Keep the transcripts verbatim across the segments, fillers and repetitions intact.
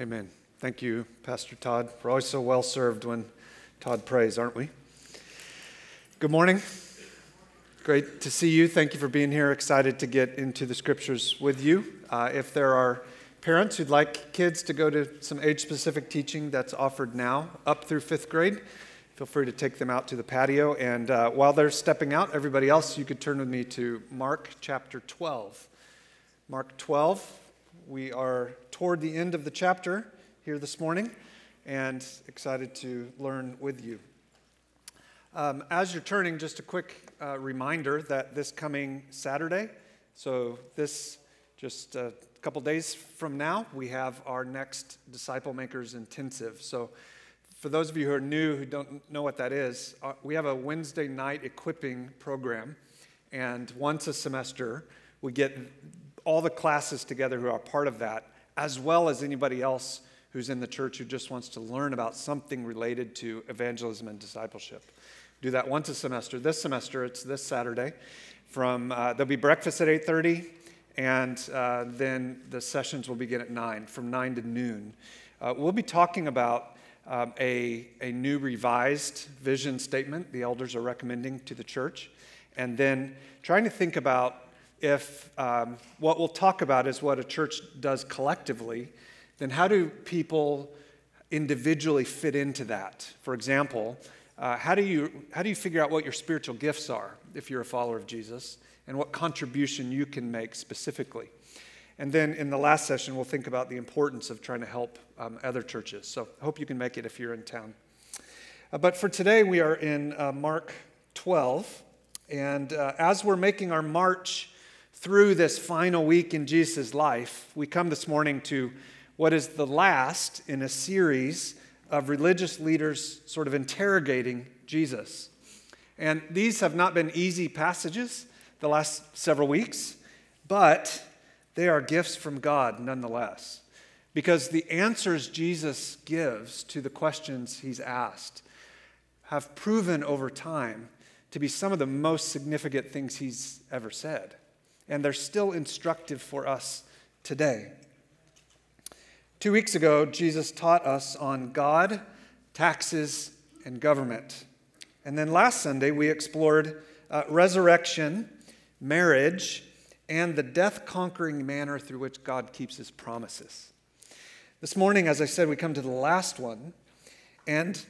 Amen. Thank you, Pastor Todd. We're always so well served when Todd prays, aren't we? Good morning. Great to see you. Thank you for being here. Excited to get into the scriptures with you. Uh, if there are parents who'd like kids to go to some age-specific teaching that's offered now up through fifth grade, feel free to take them out to the patio. And uh, while they're stepping out, everybody else, you could turn with me to Mark chapter twelve. Mark twelve. We are toward the end of the chapter here this morning, and excited to learn with you. Um, as you're turning, just a quick uh, reminder that this coming Saturday, so this just a couple days from now, we have our next Disciple Makers Intensive. So for those of you who are new, who don't know what that is, uh, we have a Wednesday night equipping program, and once a semester, we get all the classes together who are part of that, as well as anybody else who's in the church who just wants to learn about something related to evangelism and discipleship. Do that once a semester. This semester, it's this Saturday. From uh, there'll be breakfast at eight thirty, and uh, then the sessions will begin at nine, from nine to noon. Uh, we'll be talking about um, a, a new revised vision statement the elders are recommending to the church, and then trying to think about If um, what we'll talk about is what a church does collectively, then how do people individually fit into that? For example, uh, how do you how do you figure out what your spiritual gifts are if you're a follower of Jesus, and what contribution you can make specifically? And then in the last session, we'll think about the importance of trying to help um, other churches. So I hope you can make it if you're in town. Uh, but for today, we are in uh, Mark twelve, and uh, as we're making our march through this final week in Jesus' life, we come this morning to what is the last in a series of religious leaders sort of interrogating Jesus. And these have not been easy passages the last several weeks, but they are gifts from God nonetheless, because the answers Jesus gives to the questions he's asked have proven over time to be some of the most significant things he's ever said. And they're still instructive for us today. Two weeks ago, Jesus taught us on God, taxes, and government. And then last Sunday, we explored uh, resurrection, marriage, and the death-conquering manner through which God keeps his promises. This morning, as I said, we come to the last one. And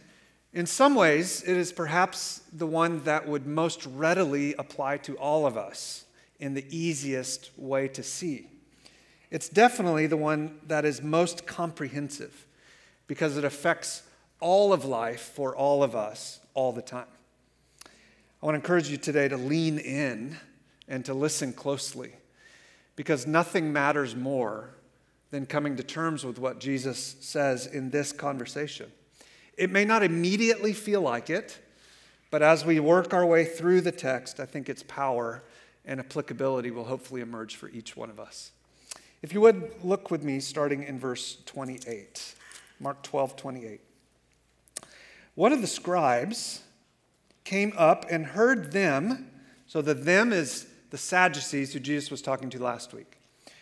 in some ways, it is perhaps the one that would most readily apply to all of us, in the easiest way to see. It's definitely the one that is most comprehensive, because it affects all of life for all of us all the time. I want to encourage you today to lean in and to listen closely, because nothing matters more than coming to terms with what Jesus says in this conversation. It may not immediately feel like it, but as we work our way through the text, I think its power and applicability will hopefully emerge for each one of us. If you would, look with me starting in verse twenty-eight, Mark twelve, twenty-eight. One of the scribes came up and heard them, so the them is the Sadducees who Jesus was talking to last week,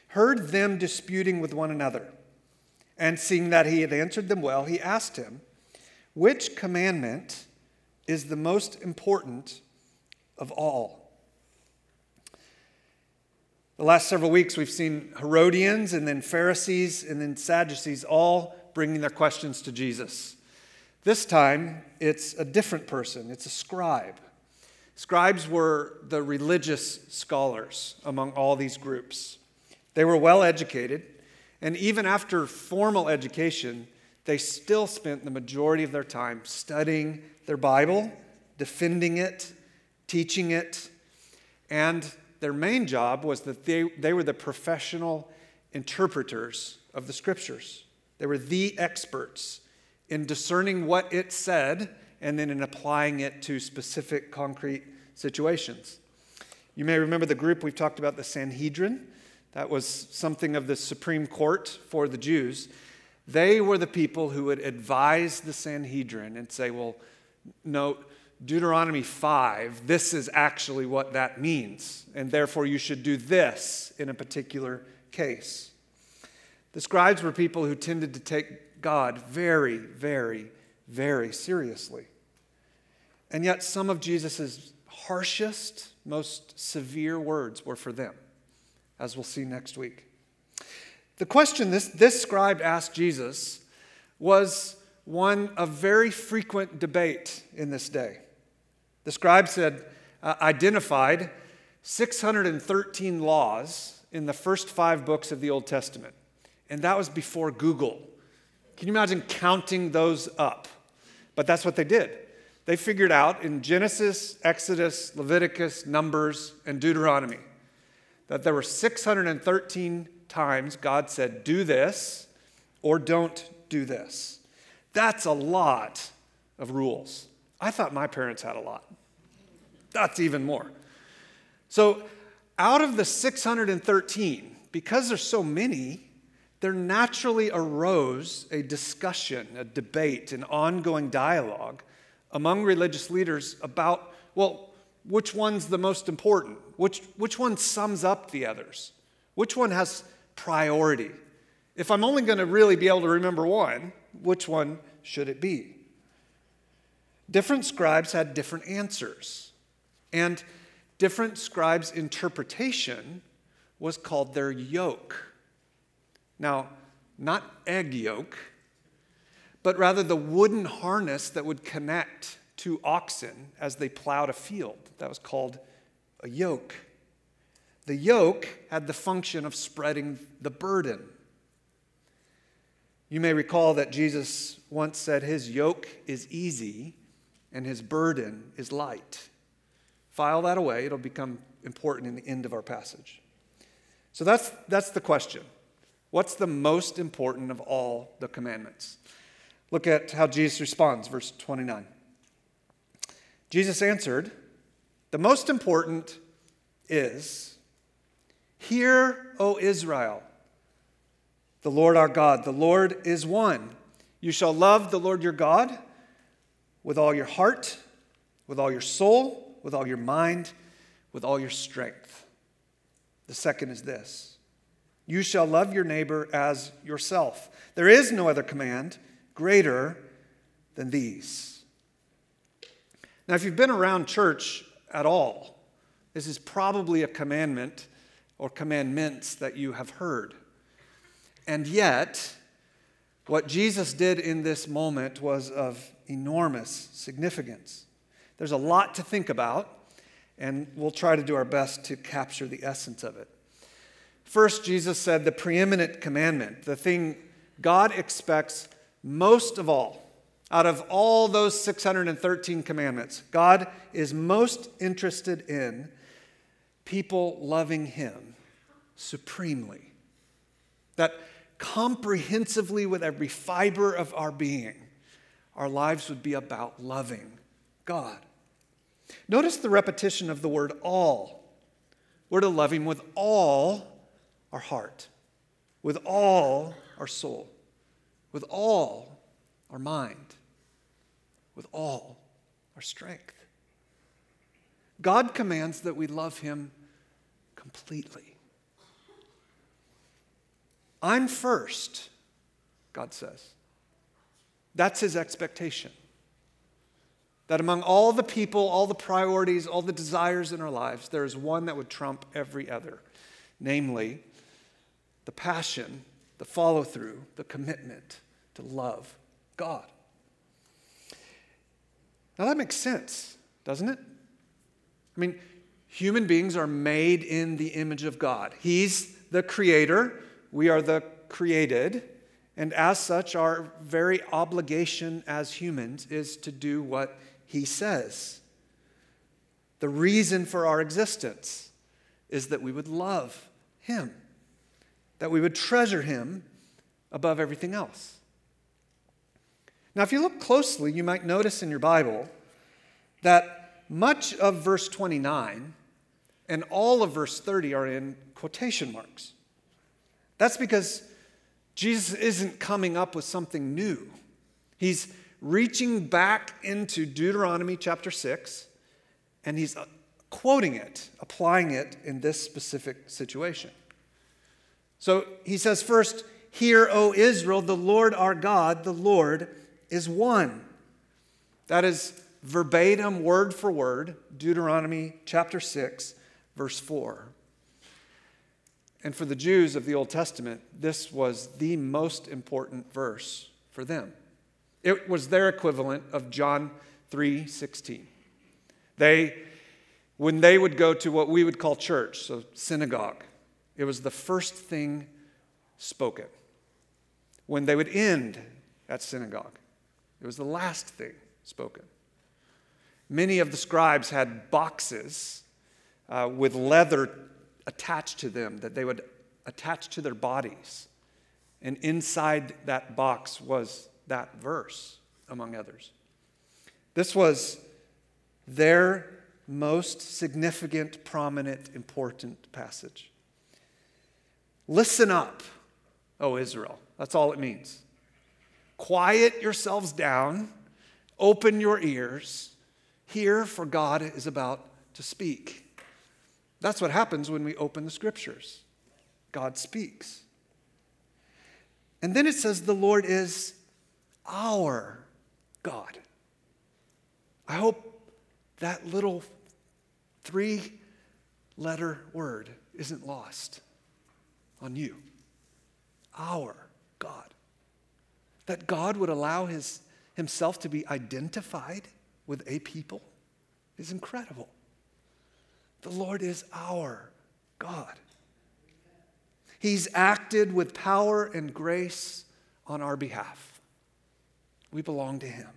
heard them disputing with one another. And seeing that he had answered them well, he asked him, "Which commandment is the most important of all?" The last several weeks, we've seen Herodians and then Pharisees and then Sadducees all bringing their questions to Jesus. This time, it's a different person. It's a scribe. Scribes were the religious scholars among all these groups. They were well educated, and even after formal education, they still spent the majority of their time studying their Bible, defending it, teaching it, and their main job was that they, they were the professional interpreters of the scriptures. They were the experts in discerning what it said and then in applying it to specific concrete situations. You may remember the group we've talked about, the Sanhedrin. That was something of the Supreme Court for the Jews. They were the people who would advise the Sanhedrin and say, well, note, Deuteronomy five, this is actually what that means, and therefore you should do this in a particular case. The scribes were people who tended to take God very, very, very seriously. And yet some of Jesus' harshest, most severe words were for them, as we'll see next week. The question this, this scribe asked Jesus was one of very frequent debate in this day. The scribe said, uh, identified six hundred thirteen laws in the first five books of the Old Testament. And that was before Google. Can you imagine counting those up? But that's what they did. They figured out in Genesis, Exodus, Leviticus, Numbers, and Deuteronomy that there were six hundred thirteen times God said, do this or don't do this. That's a lot of rules. I thought my parents had a lot. That's even more. So out of the six hundred thirteen, because there's so many, there naturally arose a discussion, a debate, an ongoing dialogue among religious leaders about, well, which one's the most important? Which, which one sums up the others? Which one has priority? If I'm only going to really be able to remember one, which one should it be? Different scribes had different answers, and different scribes' interpretation was called their yoke. Now, not egg yolk, but rather the wooden harness that would connect two oxen as they plowed a field. That was called a yoke. The yoke had the function of spreading the burden. You may recall that Jesus once said his yoke is easy and his burden is light. File that away. It'll become important in the end of our passage. So that's, that's the question. What's the most important of all the commandments? Look at how Jesus responds, verse twenty-nine. Jesus answered, the most important is, hear, O Israel, the Lord our God, the Lord is one. You shall love the Lord your God with all your heart, with all your soul, with all your mind, with all your strength. The second is this. You shall love your neighbor as yourself. There is no other command greater than these. Now, if you've been around church at all, this is probably a commandment or commandments that you have heard. And yet, what Jesus did in this moment was of enormous significance. There's a lot to think about, and we'll try to do our best to capture the essence of it. First, Jesus said the preeminent commandment, the thing God expects most of all, out of all those six hundred thirteen commandments, God is most interested in people loving him supremely. That comprehensively, with every fiber of our being, our lives would be about loving God. Notice the repetition of the word all. We're to love him with all our heart, with all our soul, with all our mind, with all our strength. God commands that we love him completely. I'm first, God says. That's his expectation. That among all the people, all the priorities, all the desires in our lives, there is one that would trump every other, namely the passion, the follow-through, the commitment to love God. Now that makes sense, doesn't it? I mean, human beings are made in the image of God. He's the creator. We are the created. And as such, our very obligation as humans is to do what he says. The reason for our existence is that we would love him, that we would treasure him above everything else. Now, if you look closely, you might notice in your Bible that much of verse twenty-nine and all of verse thirty are in quotation marks. That's because Jesus isn't coming up with something new. He's reaching back into Deuteronomy chapter six, and he's quoting it, applying it in this specific situation. So he says first, Hear, O Israel, the Lord our God, the Lord is one. That is verbatim, word for word, Deuteronomy chapter six, verse four. And for the Jews of the Old Testament, this was the most important verse for them. It was their equivalent of John three sixteen. They, when they would go to what we would call church, so synagogue, it was the first thing spoken. When they would end at synagogue, it was the last thing spoken. Many of the scribes had boxes uh, with leather attached to them that they would attach to their bodies. And inside that box was that verse, among others. This was their most significant, prominent, important passage. Listen up, O Israel. That's all it means. Quiet yourselves down. Open your ears. Hear, for God is about to speak. That's what happens when we open the scriptures. God speaks. And then it says the Lord is our God. I hope that little three-letter word isn't lost on you. Our God. That God would allow his, himself to be identified with a people is incredible. The Lord is our God. He's acted with power and grace on our behalf. We belong to him.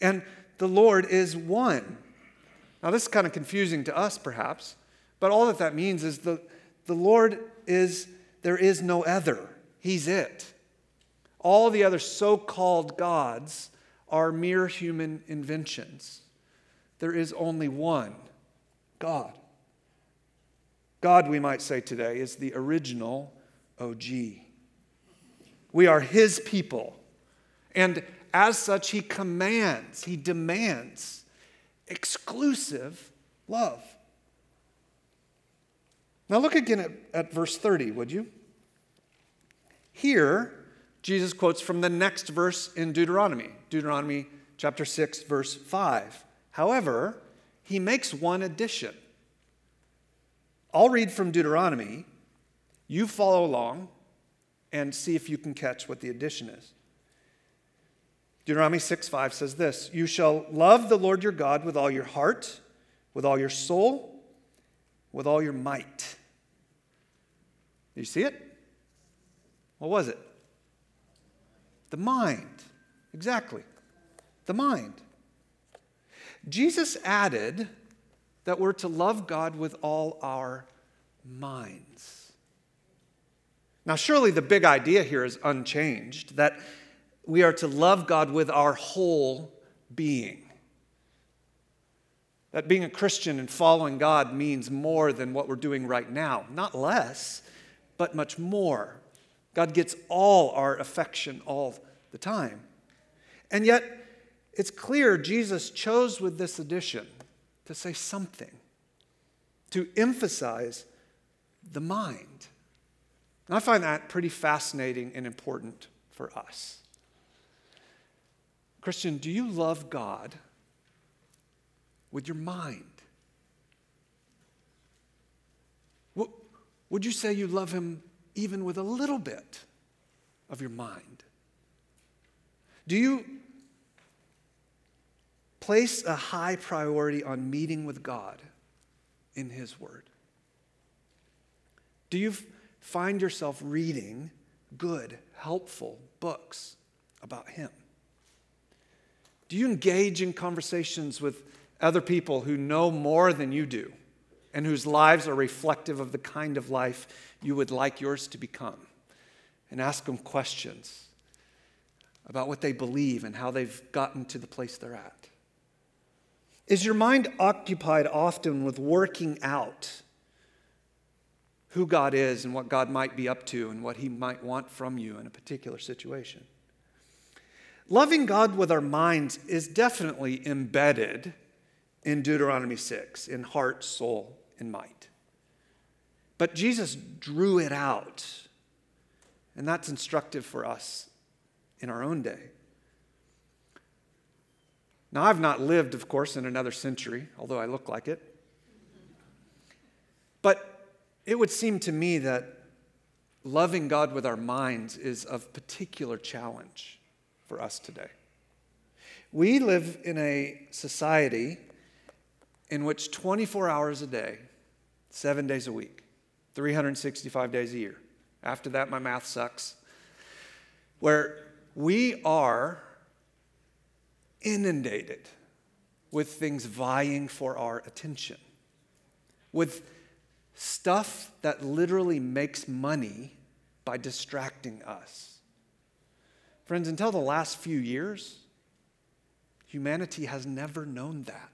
And the Lord is one. Now, this is kind of confusing to us, perhaps, but all that that means is the, the Lord is, there is no other. He's it. All the other so-called gods are mere human inventions. There is only one God. God, we might say today, is the original O G. We are his people. And as such, he commands, he demands exclusive love. Now look again at, at verse thirty, would you? Here, Jesus quotes from the next verse in Deuteronomy, Deuteronomy chapter six, verse five. However, he makes one addition. I'll read from Deuteronomy. You follow along and see if you can catch what the addition is. Deuteronomy six five says this, you shall love the Lord your God with all your heart, with all your soul, with all your might. Do you see it? What was it? The mind. Exactly. The mind. Jesus added that we're to love God with all our minds. Now, surely the big idea here is unchanged, that we are to love God with our whole being. That being a Christian and following God means more than what we're doing right now. Not less, but much more. God gets all our affection all the time. And yet, it's clear Jesus chose with this addition to say something, to emphasize the mind. And I find that pretty fascinating and important for us. Christian, do you love God with your mind? Would you say you love him even with a little bit of your mind? Do you place a high priority on meeting with God in his word? Do you find yourself reading good, helpful books about him? Do you engage in conversations with other people who know more than you do and whose lives are reflective of the kind of life you would like yours to become, and ask them questions about what they believe and how they've gotten to the place they're at? Is your mind occupied often with working out who God is and what God might be up to and what he might want from you in a particular situation? Loving God with our minds is definitely embedded in Deuteronomy six, in heart, soul, and might. But Jesus drew it out And that's instructive for us in our own day. Now, I've not lived, of course, in another century, although I look like it. But it would seem to me that loving God with our minds is of particular challenge for us today. We live in a society in which twenty-four hours a day, seven days a week, three hundred sixty-five days a year, after that my math sucks, where we are inundated with things vying for our attention, with stuff that literally makes money by distracting us. Friends, until the last few years, humanity has never known that.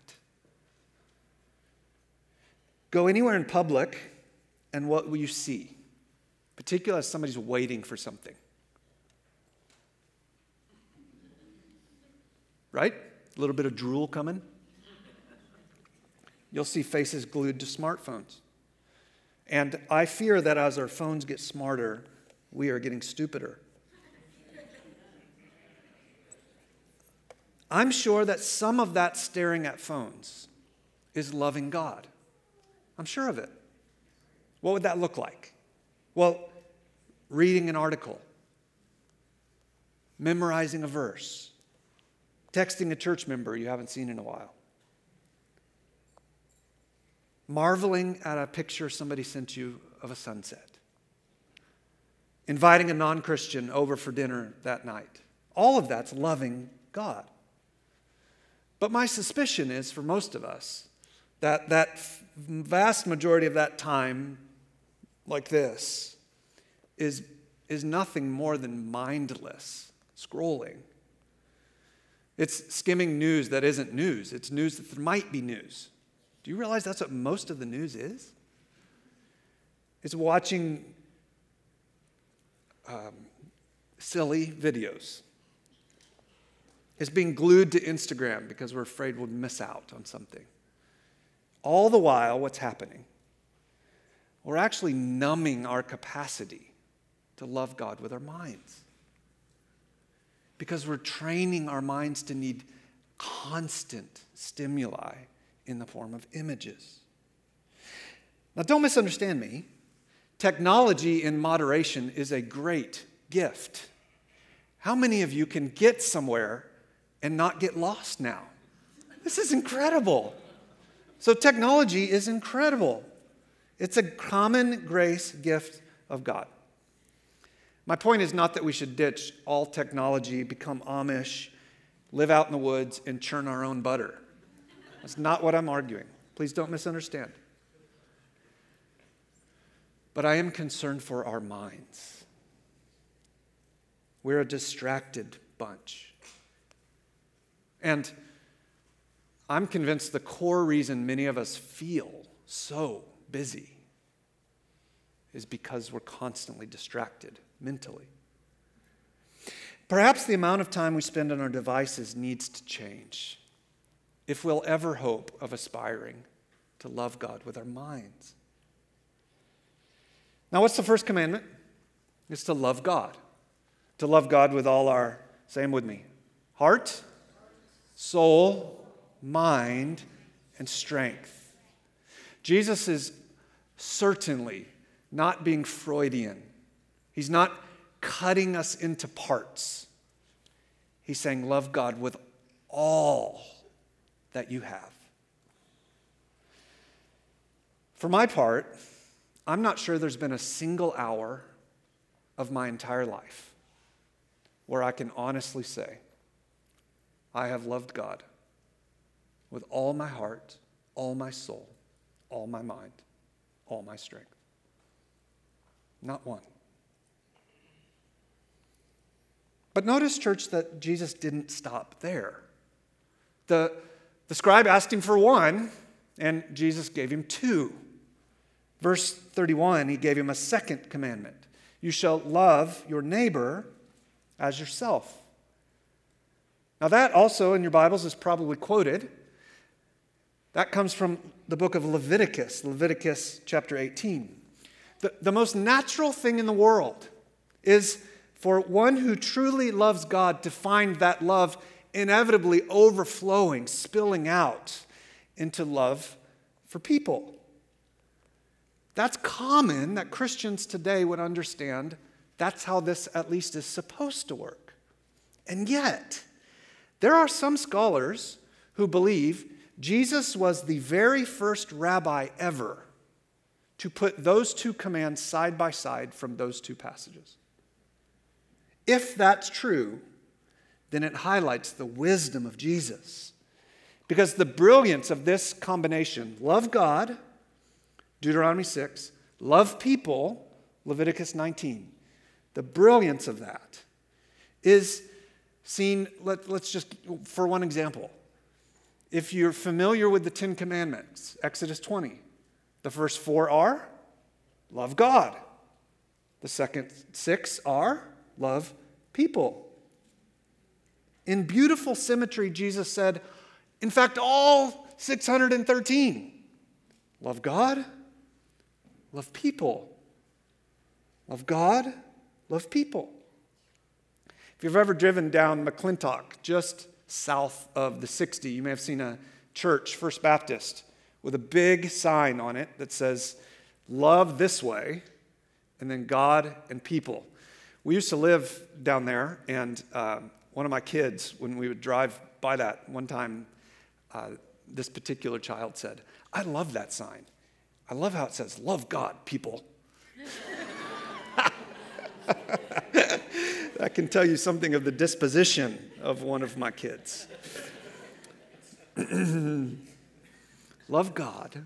Go anywhere in public, and what will you see? Particularly as somebody's waiting for something. Right? A little bit of drool coming. You'll see faces glued to smartphones. And I fear that as our phones get smarter, we are getting stupider. I'm sure that some of that staring at phones is loving God. I'm sure of it. What would that look like? Well, reading an article, memorizing a verse, texting a church member you haven't seen in a while, marveling at a picture somebody sent you of a sunset, inviting a non-Christian over for dinner that night. All of that's loving God. But my suspicion is, for most of us, that that vast majority of that time like this is, is nothing more than mindless scrolling. It's skimming news that isn't news. It's news that there might be news. Do you realize that's what most of the news is? It's watching um, silly videos. It's being glued to Instagram because we're afraid we'll miss out on something. All the while, what's happening? We're actually numbing our capacity to love God with our minds, because we're training our minds to need constant stimuli in the form of images. Now, don't misunderstand me. Technology in moderation is a great gift. How many of you can get somewhere and not get lost now? This is incredible. So technology is incredible. It's a common grace gift of God. My point is not that we should ditch all technology, become Amish, live out in the woods, and churn our own butter. That's not what I'm arguing. Please don't misunderstand. But I am concerned for our minds. We're a distracted bunch. And I'm convinced the core reason many of us feel so busy is because we're constantly distracted mentally. Perhaps the amount of time we spend on our devices needs to change if we'll ever hope of aspiring to love God with our minds. Now, what's the first commandment? It's to love God. To love God with all our, say them with me, heart, soul, mind, and strength. Jesus is certainly not being Freudian. He's not cutting us into parts. He's saying, love God with all that you have. For my part, I'm not sure there's been a single hour of my entire life where I can honestly say, I have loved God with all my heart, all my soul, all my mind, all my strength. Not one. But notice, church, that Jesus didn't stop there. The, the scribe asked him for one, and Jesus gave him two. Verse thirty-one, he gave him a second commandment. You shall love your neighbor as yourself. Now that also in your Bibles is probably quoted. That comes from the book of Leviticus, Leviticus chapter eighteen. The, the most natural thing in the world is for one who truly loves God to find that love inevitably overflowing, spilling out into love for people. That's common that Christians today would understand. That's how this at least is supposed to work. And yet, there are some scholars who believe Jesus was the very first rabbi ever to put those two commands side by side from those two passages. If that's true, then it highlights the wisdom of Jesus. Because the brilliance of this combination, love God, Deuteronomy six, love people, Leviticus nineteen, the brilliance of that is seen, let, let's just, for one example, if you're familiar with the Ten Commandments, Exodus twenty, the first four are love God. The second six are love people. In beautiful symmetry, Jesus said, in fact, all six hundred thirteen, love God, love people. Love God, love people. If you've ever driven down McClintock, just south of the sixty, you may have seen a church, First Baptist, with a big sign on it that says, love this way, and then God and people. We used to live down there, and um, one of my kids, when we would drive by that one time, uh, this particular child said, I love that sign. I love how it says, love God, people. I can tell you something of the disposition of one of my kids. Love God,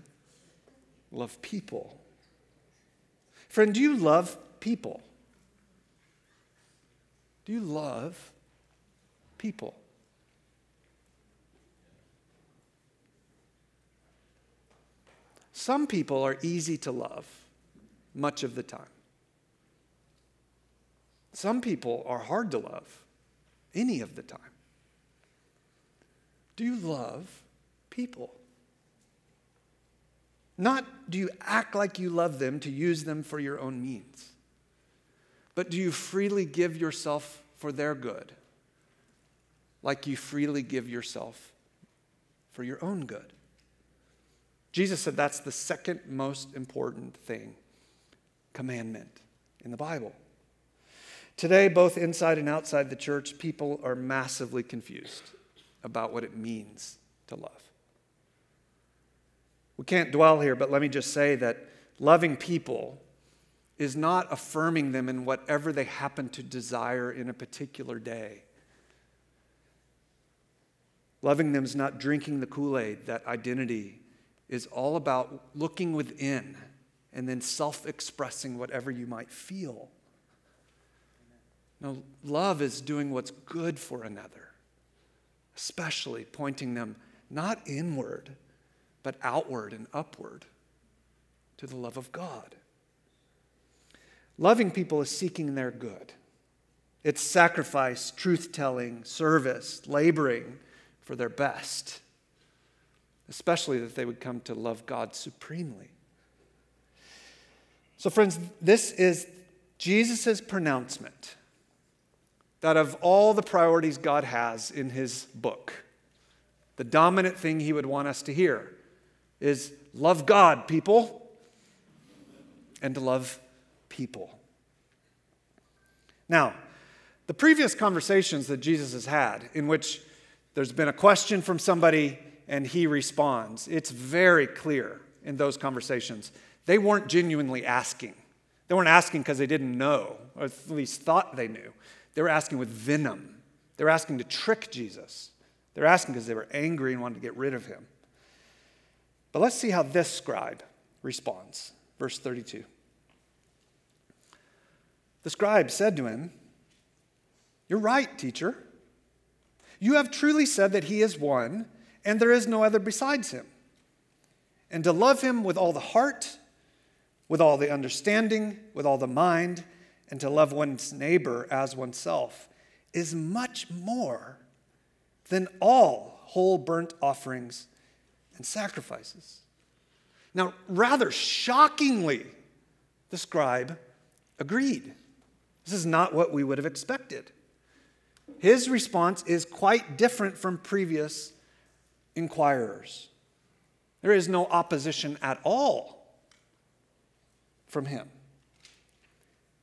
love people. Friend, do you love people? Do you love people? Some people are easy to love much of the time. Some people are hard to love any of the time. Do you love people? Not do you act like you love them to use them for your own means, but do you freely give yourself for their good, like you freely give yourself for your own good? Jesus said that's the second most important thing, commandment in the Bible. Today, both inside and outside the church, people are massively confused about what it means to love. We can't dwell here, but let me just say that loving people is not affirming them in whatever they happen to desire in a particular day. Loving them is not drinking the Kool-Aid. That identity is all about looking within and then self-expressing whatever you might feel. No, love is doing what's good for another, especially pointing them not inward, but outward and upward to the love of God. Loving people is seeking their good. It's sacrifice, truth-telling, service, laboring for their best, especially that they would come to love God supremely. So friends, this is Jesus' pronouncement that of all the priorities God has in his book, the dominant thing he would want us to hear is love God, people, and to love people. Now, the previous conversations that Jesus has had, in which there's been a question from somebody and he responds, it's very clear in those conversations, they weren't genuinely asking. They weren't asking because they didn't know, or at least thought they knew. They were asking with venom. They were asking to trick Jesus. They were asking because they were angry and wanted to get rid of him. But let's see how this scribe responds. Verse thirty-two. The scribe said to him, "You're right, teacher. You have truly said that he is one, and there is no other besides him. And to love him with all the heart, with all the understanding, with all the mind, and to love one's neighbor as oneself is much more than all whole burnt offerings and sacrifices." Now, rather shockingly, the scribe agreed. This is not what we would have expected. His response is quite different from previous inquirers. There is no opposition at all from him.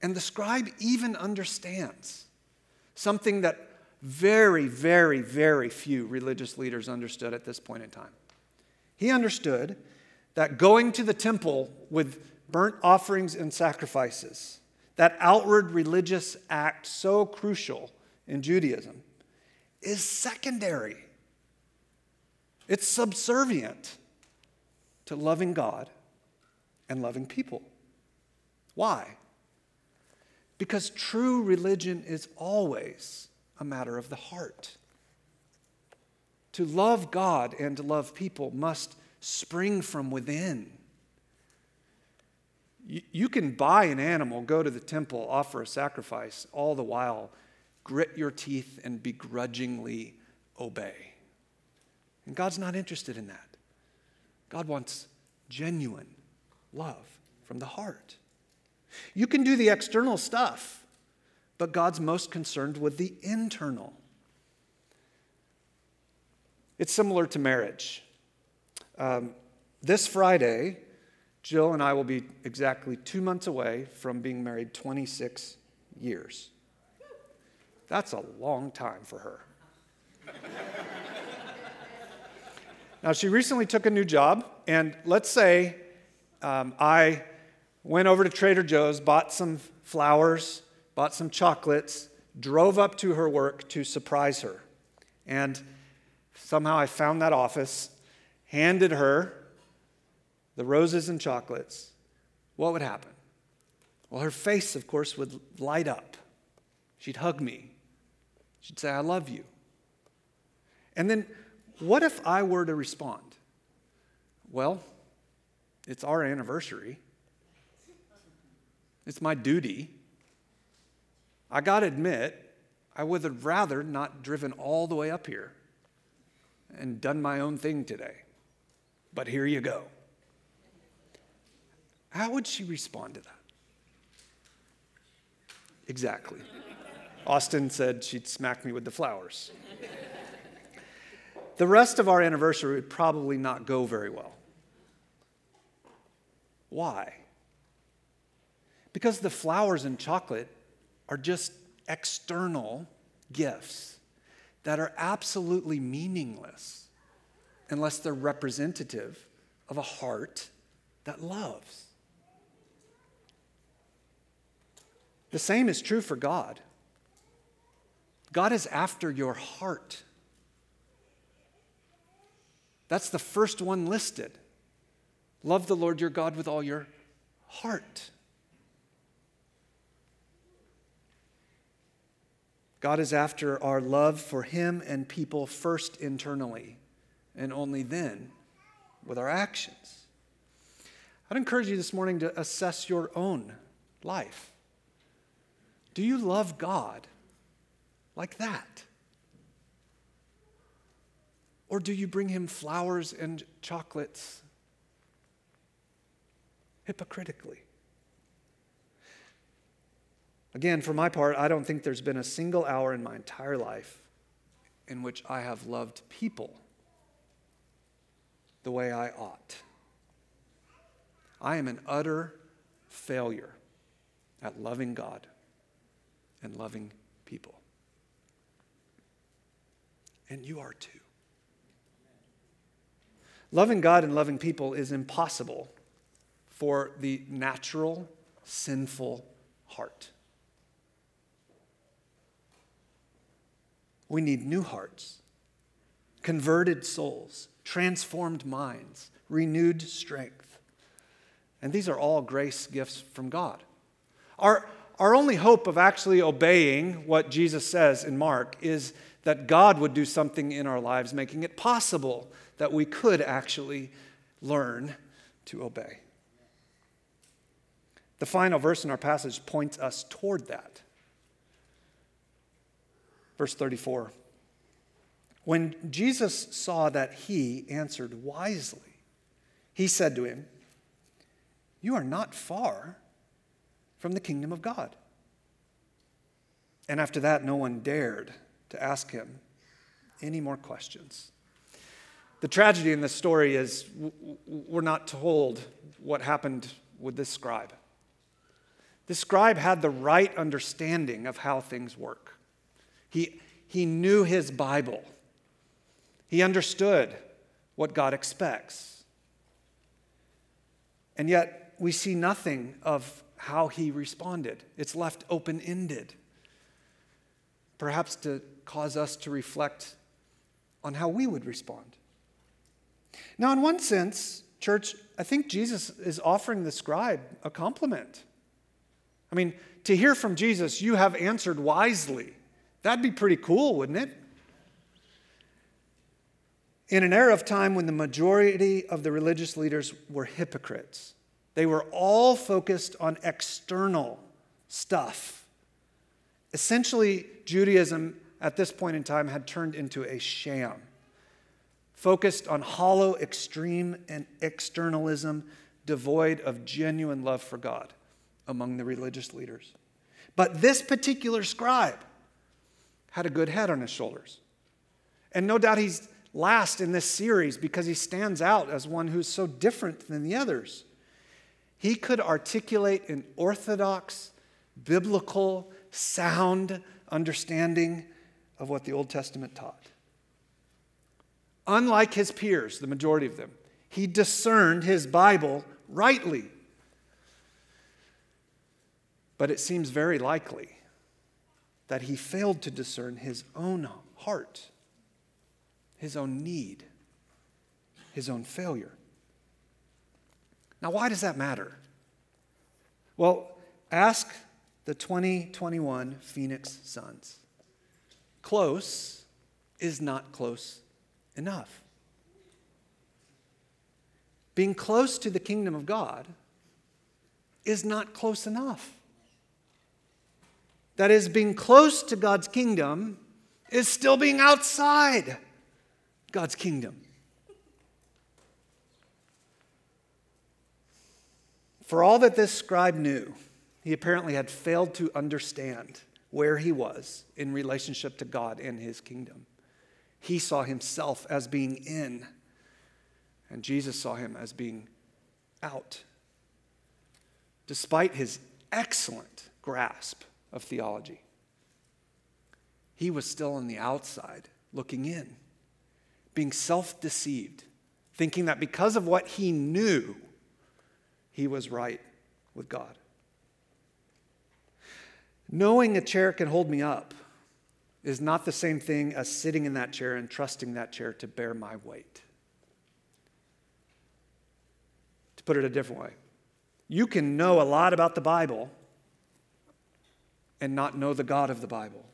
And the scribe even understands something that very, very, very few religious leaders understood at this point in time. He understood that going to the temple with burnt offerings and sacrifices, that outward religious act so crucial in Judaism, is secondary. It's subservient to loving God and loving people. Why? Because true religion is always a matter of the heart. To love God and to love people must spring from within. You, you can buy an animal, go to the temple, offer a sacrifice, all the while grit your teeth and begrudgingly obey. And God's not interested in that. God wants genuine love from the heart. You can do the external stuff, but God's most concerned with the internal. It's similar to marriage. Um, this Friday, Jill and I will be exactly two months away from being married twenty-six years. That's a long time for her. Now, she recently took a new job, and let's say um, I went over to Trader Joe's, bought some flowers, bought some chocolates, drove up to her work to surprise her. And somehow I found that office, handed her the roses and chocolates. What would happen? Well, her face, of course, would light up. She'd hug me. She'd say, "I love you." And then, what if I were to respond? Well, it's our anniversary. It's my duty. I got to admit, I would have rather not driven all the way up here and done my own thing today. But here you go. How would she respond to that? Exactly. Austin said she'd smack me with the flowers. The rest of our anniversary would probably not go very well. Why? Because the flowers and chocolate are just external gifts that are absolutely meaningless unless they're representative of a heart that loves. The same is true for God. God is after your heart. That's the first one listed. Love the Lord your God with all your heart. God is after our love for him and people first internally, and only then with our actions. I'd encourage you this morning to assess your own life. Do you love God like that? Or do you bring him flowers and chocolates hypocritically? Again, for my part, I don't think there's been a single hour in my entire life in which I have loved people the way I ought. I am an utter failure at loving God and loving people. And you are too. Loving God and loving people is impossible for the natural, sinful heart. We need new hearts, converted souls, transformed minds, renewed strength. And these are all grace gifts from God. Our, our only hope of actually obeying what Jesus says in Mark is that God would do something in our lives, making it possible that we could actually learn to obey. The final verse in our passage points us toward that. Verse thirty-four. When Jesus saw that he answered wisely, he said to him, "You are not far from the kingdom of God." And after that, no one dared to ask him any more questions. The tragedy in this story is we're not told what happened with this scribe. This scribe had the right understanding of how things work. He, he knew his Bible. He understood what God expects. And yet, we see nothing of how he responded. It's left open-ended, perhaps to cause us to reflect on how we would respond. Now, in one sense, church, I think Jesus is offering the scribe a compliment. I mean, to hear from Jesus, "You have answered wisely." That'd be pretty cool, wouldn't it? In an era of time when the majority of the religious leaders were hypocrites, they were all focused on external stuff. Essentially, Judaism at this point in time had turned into a sham, focused on hollow, extreme, and externalism, devoid of genuine love for God among the religious leaders. But this particular scribe had a good head on his shoulders. And no doubt he's last in this series because he stands out as one who's so different than the others. He could articulate an orthodox, biblical, sound understanding of what the Old Testament taught. Unlike his peers, the majority of them, he discerned his Bible rightly. But it seems very likely that he failed to discern his own heart, his own need, his own failure. Now, why does that matter? Well, ask the twenty twenty-one Phoenix Suns. Close is not close enough. Being close to the kingdom of God is not close enough. That is, being close to God's kingdom is still being outside God's kingdom. For all that this scribe knew, he apparently had failed to understand where he was in relationship to God and his kingdom. He saw himself as being in, and Jesus saw him as being out. Despite his excellent grasp of theology, he was still on the outside looking in, being self-deceived, thinking that because of what he knew, he was right with God. Knowing a chair can hold me up is not the same thing as sitting in that chair and trusting that chair to bear my weight. To put it a different way, you can know a lot about the Bible and not know the God of the Bible.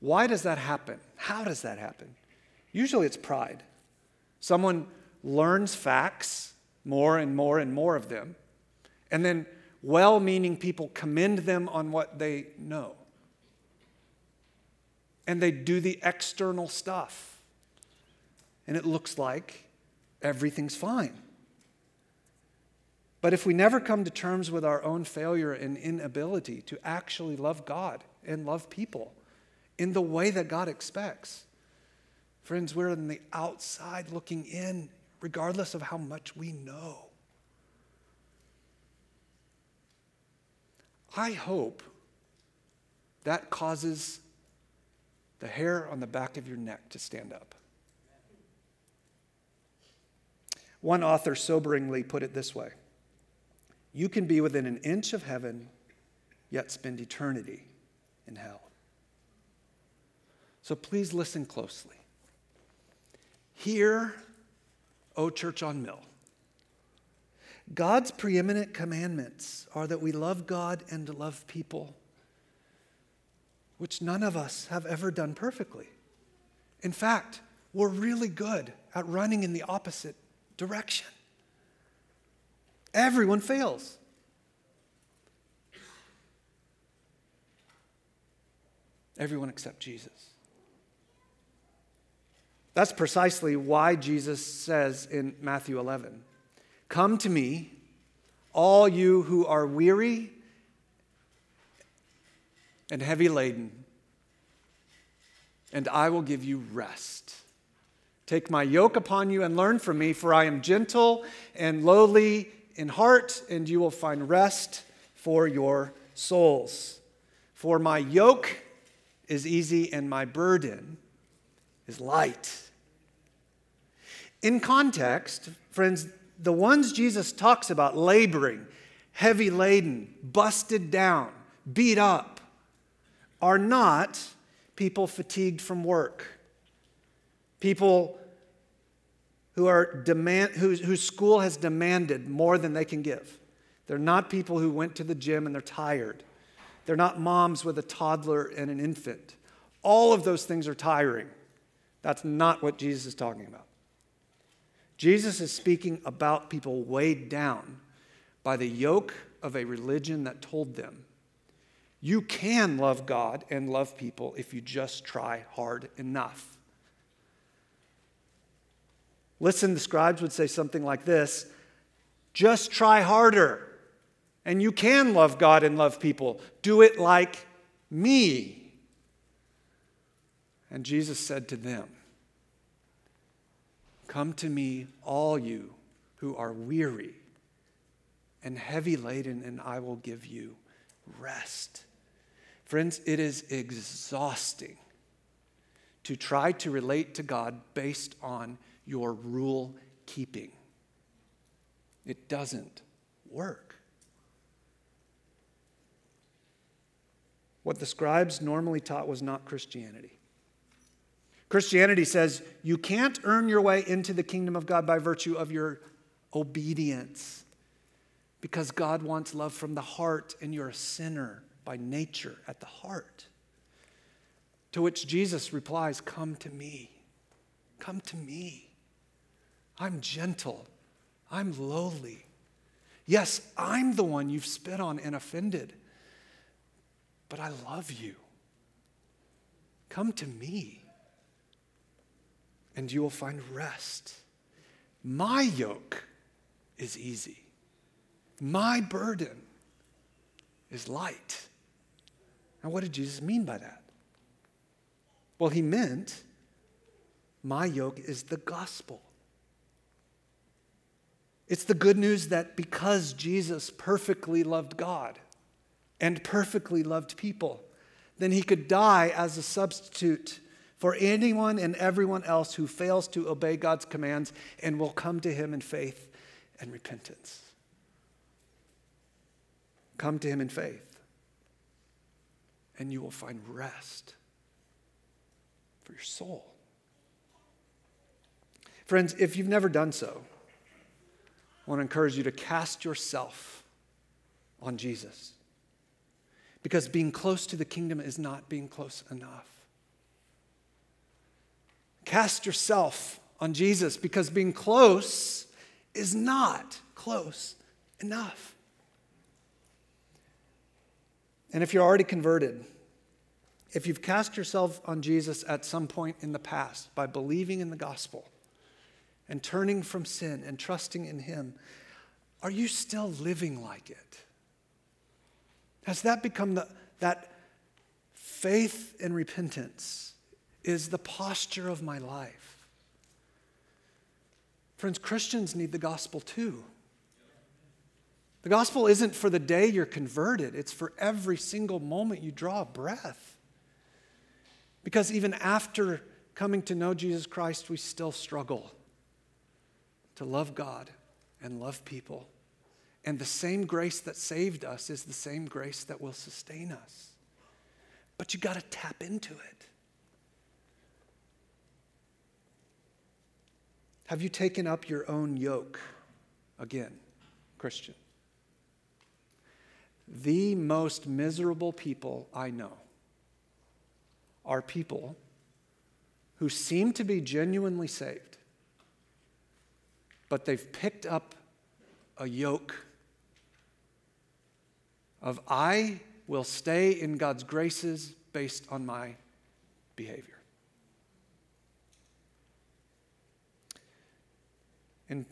Why does that happen? How does that happen? Usually it's pride. Someone learns facts, more and more and more of them, and then well-meaning people commend them on what they know. And they do the external stuff. And it looks like everything's fine. But if we never come to terms with our own failure and inability to actually love God and love people in the way that God expects, friends, we're on the outside looking in, regardless of how much we know. I hope that causes the hair on the back of your neck to stand up. One author soberingly put it this way: you can be within an inch of heaven, yet spend eternity in hell. So please listen closely. Hear, O Church on Mill. God's preeminent commandments are that we love God and love people, which none of us have ever done perfectly. In fact, we're really good at running in the opposite direction. Everyone fails. Everyone except Jesus. That's precisely why Jesus says in Matthew eleven, "Come to me, all you who are weary and heavy laden, and I will give you rest. Take my yoke upon you and learn from me, for I am gentle and lowly in heart, and you will find rest for your souls. For my yoke is easy and my burden is light. In context, friends, the ones Jesus talks about laboring, heavy laden, busted down, beat up, are not people fatigued from work. People who are demand, whose, whose school has demanded more than they can give. They're not people who went to the gym and they're tired. They're not moms with a toddler and an infant. All of those things are tiring. That's not what Jesus is talking about. Jesus is speaking about people weighed down by the yoke of a religion that told them, you can love God and love people if you just try hard enough. Listen, the scribes would say something like this, just try harder, and you can love God and love people. Do it like me. And Jesus said to them, come to me, all you who are weary and heavy laden, and I will give you rest. Friends, it is exhausting to try to relate to God based on your rule keeping. It doesn't work. What the scribes normally taught was not Christianity. Christianity says you can't earn your way into the kingdom of God by virtue of your obedience, because God wants love from the heart, and you're a sinner by nature at the heart. To which Jesus replies, come to me. Come to me. I'm gentle. I'm lowly. Yes, I'm the one you've spit on and offended, but I love you. Come to me, and you will find rest. My yoke is easy. My burden is light. Now, what did Jesus mean by that? Well, he meant my yoke is the gospel. It's the good news that because Jesus perfectly loved God and perfectly loved people, then he could die as a substitute for anyone and everyone else who fails to obey God's commands and will come to him in faith and repentance. Come to him in faith, and you will find rest for your soul. Friends, if you've never done so, I want to encourage you to cast yourself on Jesus, because being close to the kingdom is not being close enough. Cast yourself on Jesus, because being close is not close enough. And if you're already converted, if you've cast yourself on Jesus at some point in the past by believing in the gospel and turning from sin and trusting in him, are you still living like it? Has that become the, that faith and repentance is the posture of my life? Friends, Christians need the gospel too. The gospel isn't for the day you're converted. It's for every single moment you draw a breath. Because even after coming to know Jesus Christ, we still struggle to love God and love people. And the same grace that saved us is the same grace that will sustain us. But you got to tap into it. Have you taken up your own yoke again, Christian? The most miserable people I know are people who seem to be genuinely saved, but they've picked up a yoke of I will stay in God's graces based on my behavior. In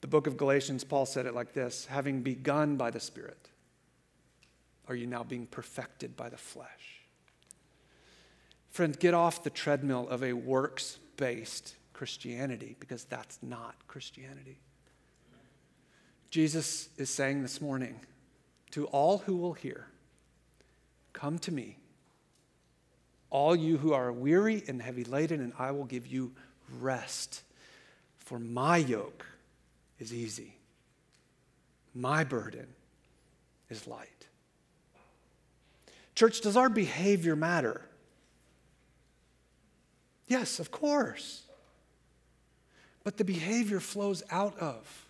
the book of Galatians, Paul said it like this, having begun by the Spirit, are you now being perfected by the flesh? Friends, get off the treadmill of a works-based Christianity, because that's not Christianity. Jesus is saying this morning to all who will hear, come to me, all you who are weary and heavy laden, and I will give you rest. For my yoke is easy. My burden is light. Church, does our behavior matter? Yes, of course. But the behavior flows out of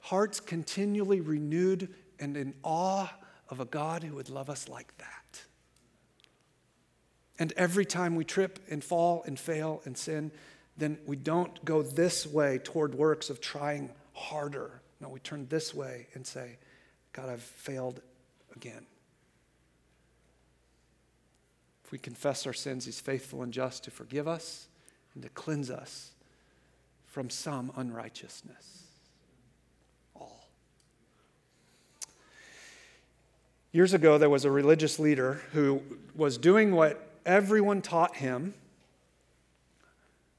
hearts continually renewed and in awe of a God who would love us like that. And every time we trip and fall and fail and sin, then we don't go this way toward works of trying harder. No, we turn this way and say, God, I've failed again. If we confess our sins, he's faithful and just to forgive us and to cleanse us from some unrighteousness. All. Years ago, there was a religious leader who was doing what everyone taught him,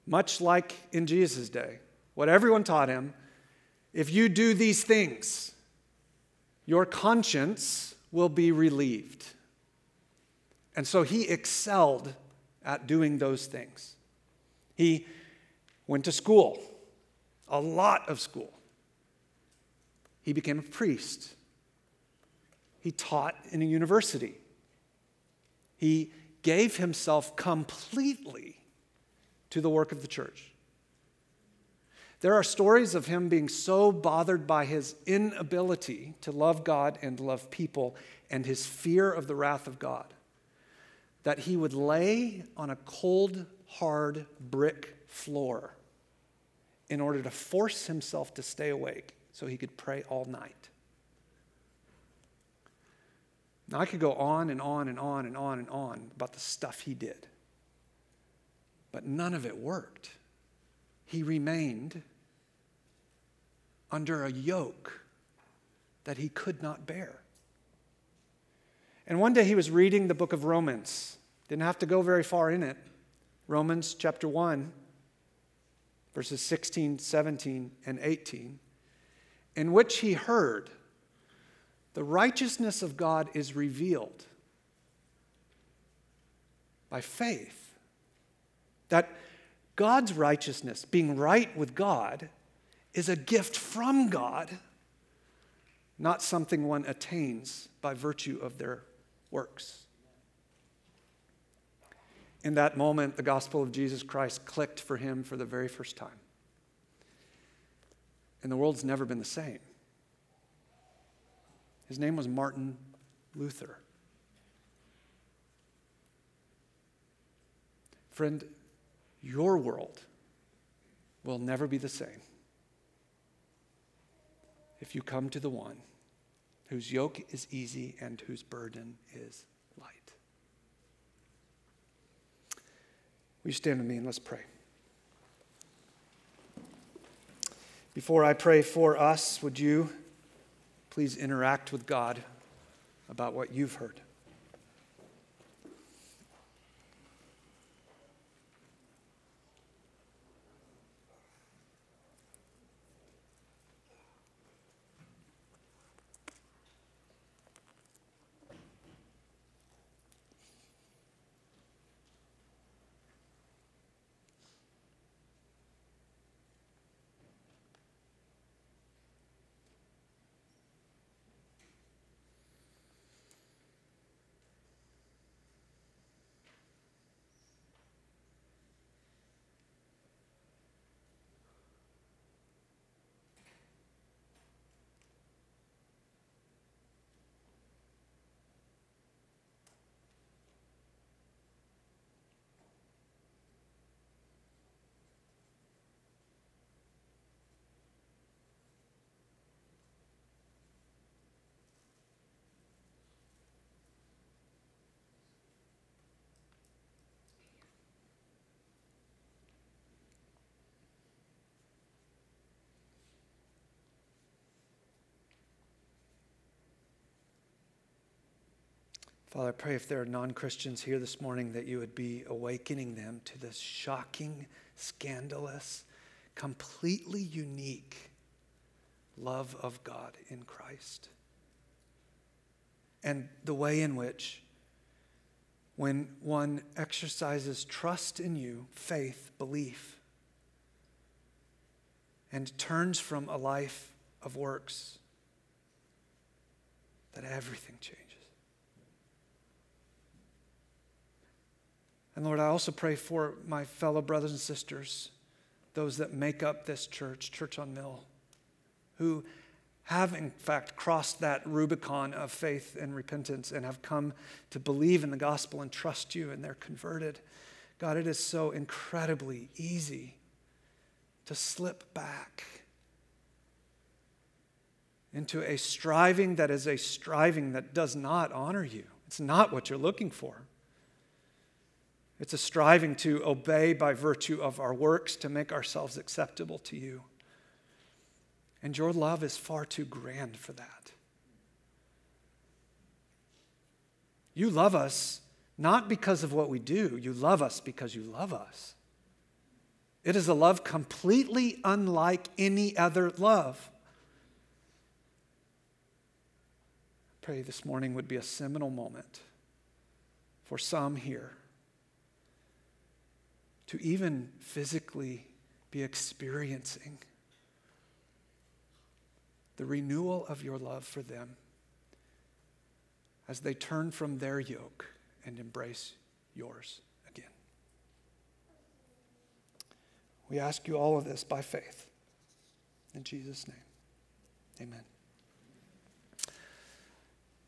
much like in Jesus' day, what everyone taught him, if you do these things, your conscience will be relieved. And so he excelled at doing those things. He went to school, a lot of school. He became a priest. He taught in a university. He gave himself completely to the work of the church. There are stories of him being so bothered by his inability to love God and love people and his fear of the wrath of God that he would lay on a cold, hard brick floor in order to force himself to stay awake so he could pray all night. Now, I could go on and on and on and on and on about the stuff he did, but none of it worked. He remained under a yoke that he could not bear. And one day he was reading the book of Romans. Didn't have to go very far in it. Romans chapter one, verses sixteen, seventeen, and eighteen, in which he heard, the righteousness of God is revealed by faith, that God's righteousness, being right with God, is a gift from God, not something one attains by virtue of their works. In that moment, the gospel of Jesus Christ clicked for him for the very first time. And the world's never been the same. His name was Martin Luther. Friend, your world will never be the same if you come to the one whose yoke is easy and whose burden is light. Will you stand with me and let's pray. Before I pray for us, would you please interact with God about what you've heard? Father, I pray if there are non-Christians here this morning that you would be awakening them to this shocking, scandalous, completely unique love of God in Christ. And the way in which when one exercises trust in you, faith, belief, and turns from a life of works, that everything changes. And Lord, I also pray for my fellow brothers and sisters, those that make up this church, Church on Mill, who have in fact crossed that Rubicon of faith and repentance and have come to believe in the gospel and trust you, and they're converted. God, it is so incredibly easy to slip back into a striving that is a striving that does not honor you. It's not what you're looking for. It's a striving to obey by virtue of our works to make ourselves acceptable to you. And your love is far too grand for that. You love us not because of what we do. You love us because you love us. It is a love completely unlike any other love. I pray this morning would be a seminal moment for some here to even physically be experiencing the renewal of your love for them as they turn from their yoke and embrace yours again. We ask you all of this by faith. In Jesus' name, amen.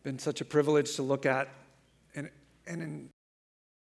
Been such a privilege to look at and, and in